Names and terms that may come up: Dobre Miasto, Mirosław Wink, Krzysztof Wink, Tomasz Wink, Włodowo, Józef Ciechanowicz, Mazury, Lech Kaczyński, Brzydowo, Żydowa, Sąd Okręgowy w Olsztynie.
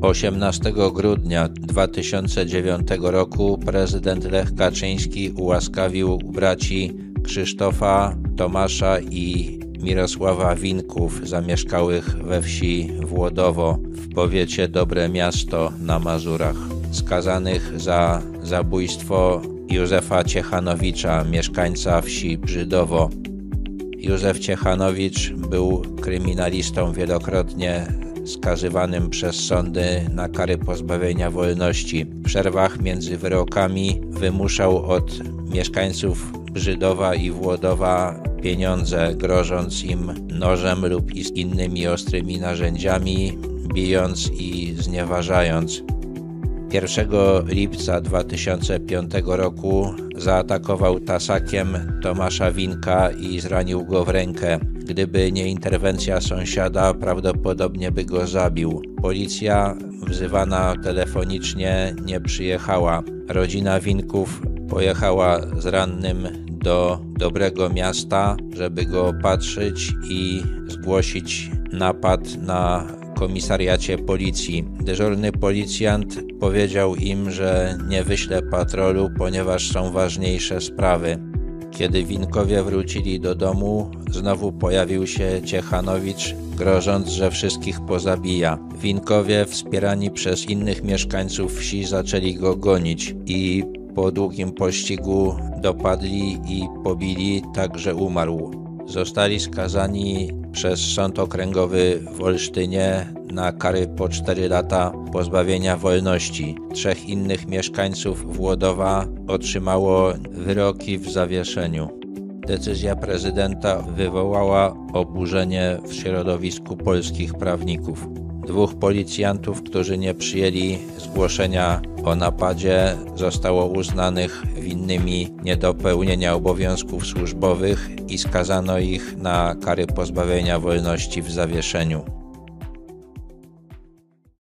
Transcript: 18 grudnia 2009 roku prezydent Lech Kaczyński ułaskawił braci Krzysztofa, Tomasza i Mirosława Winków zamieszkałych we wsi Włodowo w powiecie Dobre Miasto na Mazurach, skazanych za zabójstwo Józefa Ciechanowicza, mieszkańca wsi Brzydowo. Józef Ciechanowicz był kryminalistą wielokrotnie skazywanym przez sądy na kary pozbawienia wolności. W przerwach między wyrokami wymuszał od mieszkańców Żydowa i Włodowa pieniądze, grożąc im nożem lub innymi ostrymi narzędziami, bijąc i znieważając. 1 lipca 2005 roku zaatakował tasakiem Tomasza Winka i zranił go w rękę. Gdyby nie interwencja sąsiada, prawdopodobnie by go zabił. Policja wzywana telefonicznie nie przyjechała. Rodzina Winków pojechała z rannym do Dobrego Miasta, żeby go opatrzyć i zgłosić napad na komisariacie policji. Dyżurny policjant powiedział im, że nie wyśle patrolu, ponieważ są ważniejsze sprawy. Kiedy Winkowie wrócili do domu, znowu pojawił się Ciechanowicz, grożąc, że wszystkich pozabija. Winkowie, wspierani przez innych mieszkańców wsi, zaczęli go gonić i po długim pościgu dopadli i pobili, tak że umarł. Zostali skazani przez Sąd Okręgowy w Olsztynie na kary po 4 lata pozbawienia wolności. 3 innych mieszkańców Włodowa otrzymało wyroki w zawieszeniu. Decyzja prezydenta wywołała oburzenie w środowisku polskich prawników. 2 policjantów, którzy nie przyjęli zgłoszenia o napadzie, zostało uznanych winnymi niedopełnienia obowiązków służbowych i skazano ich na kary pozbawienia wolności w zawieszeniu.